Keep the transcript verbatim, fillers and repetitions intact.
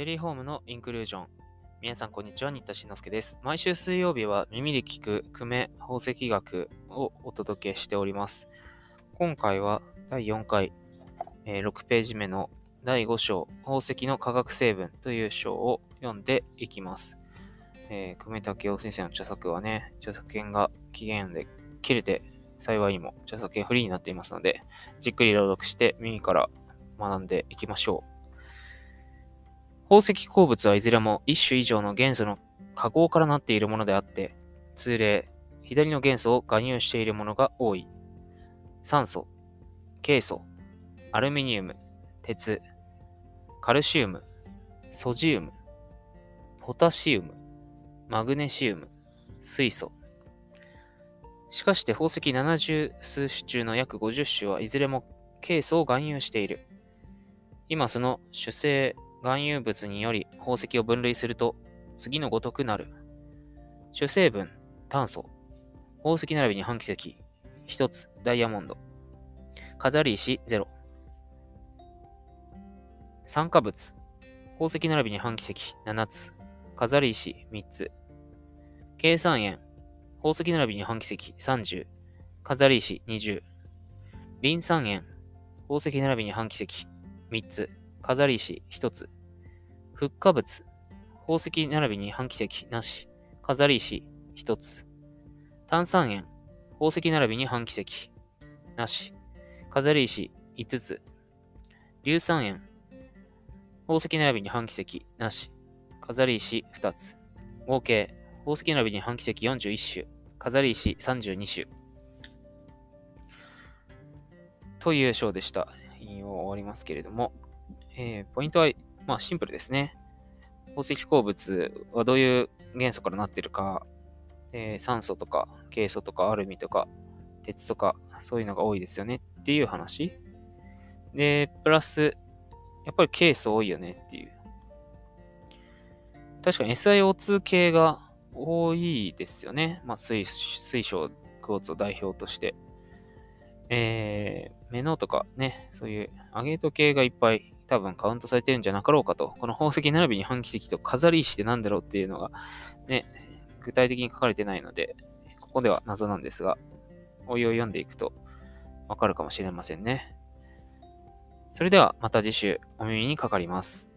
エリーホームのインクルージョン。皆さんこんにちは、新田慎之介です。毎週水曜日は耳で聞く久米宝石学をお届けしております。今回はだいよんかい、えー、ろくページ目のだいご章、宝石の化学成分という章を読んでいきます。えー、久米武雄先生の著作はね、著作権が期限で切れて、幸いにも著作権フリーになっていますので、じっくり朗読して耳から学んでいきましょう。宝石鉱物はいずれも一種以上の元素の化合からなっているものであって、通例、左の元素を含有しているものが多い。酸素、ケイ素、アルミニウム、鉄、カルシウム、ソジウム、ポタシウム、マグネシウム、水素。しかして宝石ななじゅうすうしゅ中の約ごじゅっしゅはいずれもケイ素を含有している。今その主成含有物により宝石を分類すると次のごとくなる。主成分炭素、宝石並びに半奇石ひとつ、ダイヤモンド、飾り石ゼロ。酸化物、宝石並びに半奇石ななつ、飾り石みっつ。計算塩、宝石並びに半奇石さんじゅう、飾り石にじゅう。リン酸塩、宝石並びに半奇石みっつ、飾り石ひとつ。復化物、宝石並びに半奇石なし、飾り石ひとつ。炭酸塩、宝石並びに半奇石なし、飾り石いつつ。硫酸塩、宝石並びに半奇石なし、飾り石ふたつ。合計宝石並びに半奇石よんじゅういっしゅ、飾り石さんじゅうにしゅという章でした。引用を終わりますけれども、えー、ポイントは、まあ、シンプルですね。宝石鉱物はどういう元素からなっているか、えー、酸素とかケイ素とかアルミとか鉄とかそういうのが多いですよねっていう話で、プラスやっぱりケイ素多いよねっていう。確かに エスアイオーツー 系が多いですよね。まあ、水、水晶クォーツを代表として、えー、メノとかね、そういうアゲート系がいっぱい多分カウントされてるんじゃなかろうかと。この宝石並びに半奇石と飾り石ってなんだろうっていうのがね、具体的に書かれてないので、ここでは謎なんですが、おいおい読んでいくとわかるかもしれませんね。それではまた次週お耳にかかります。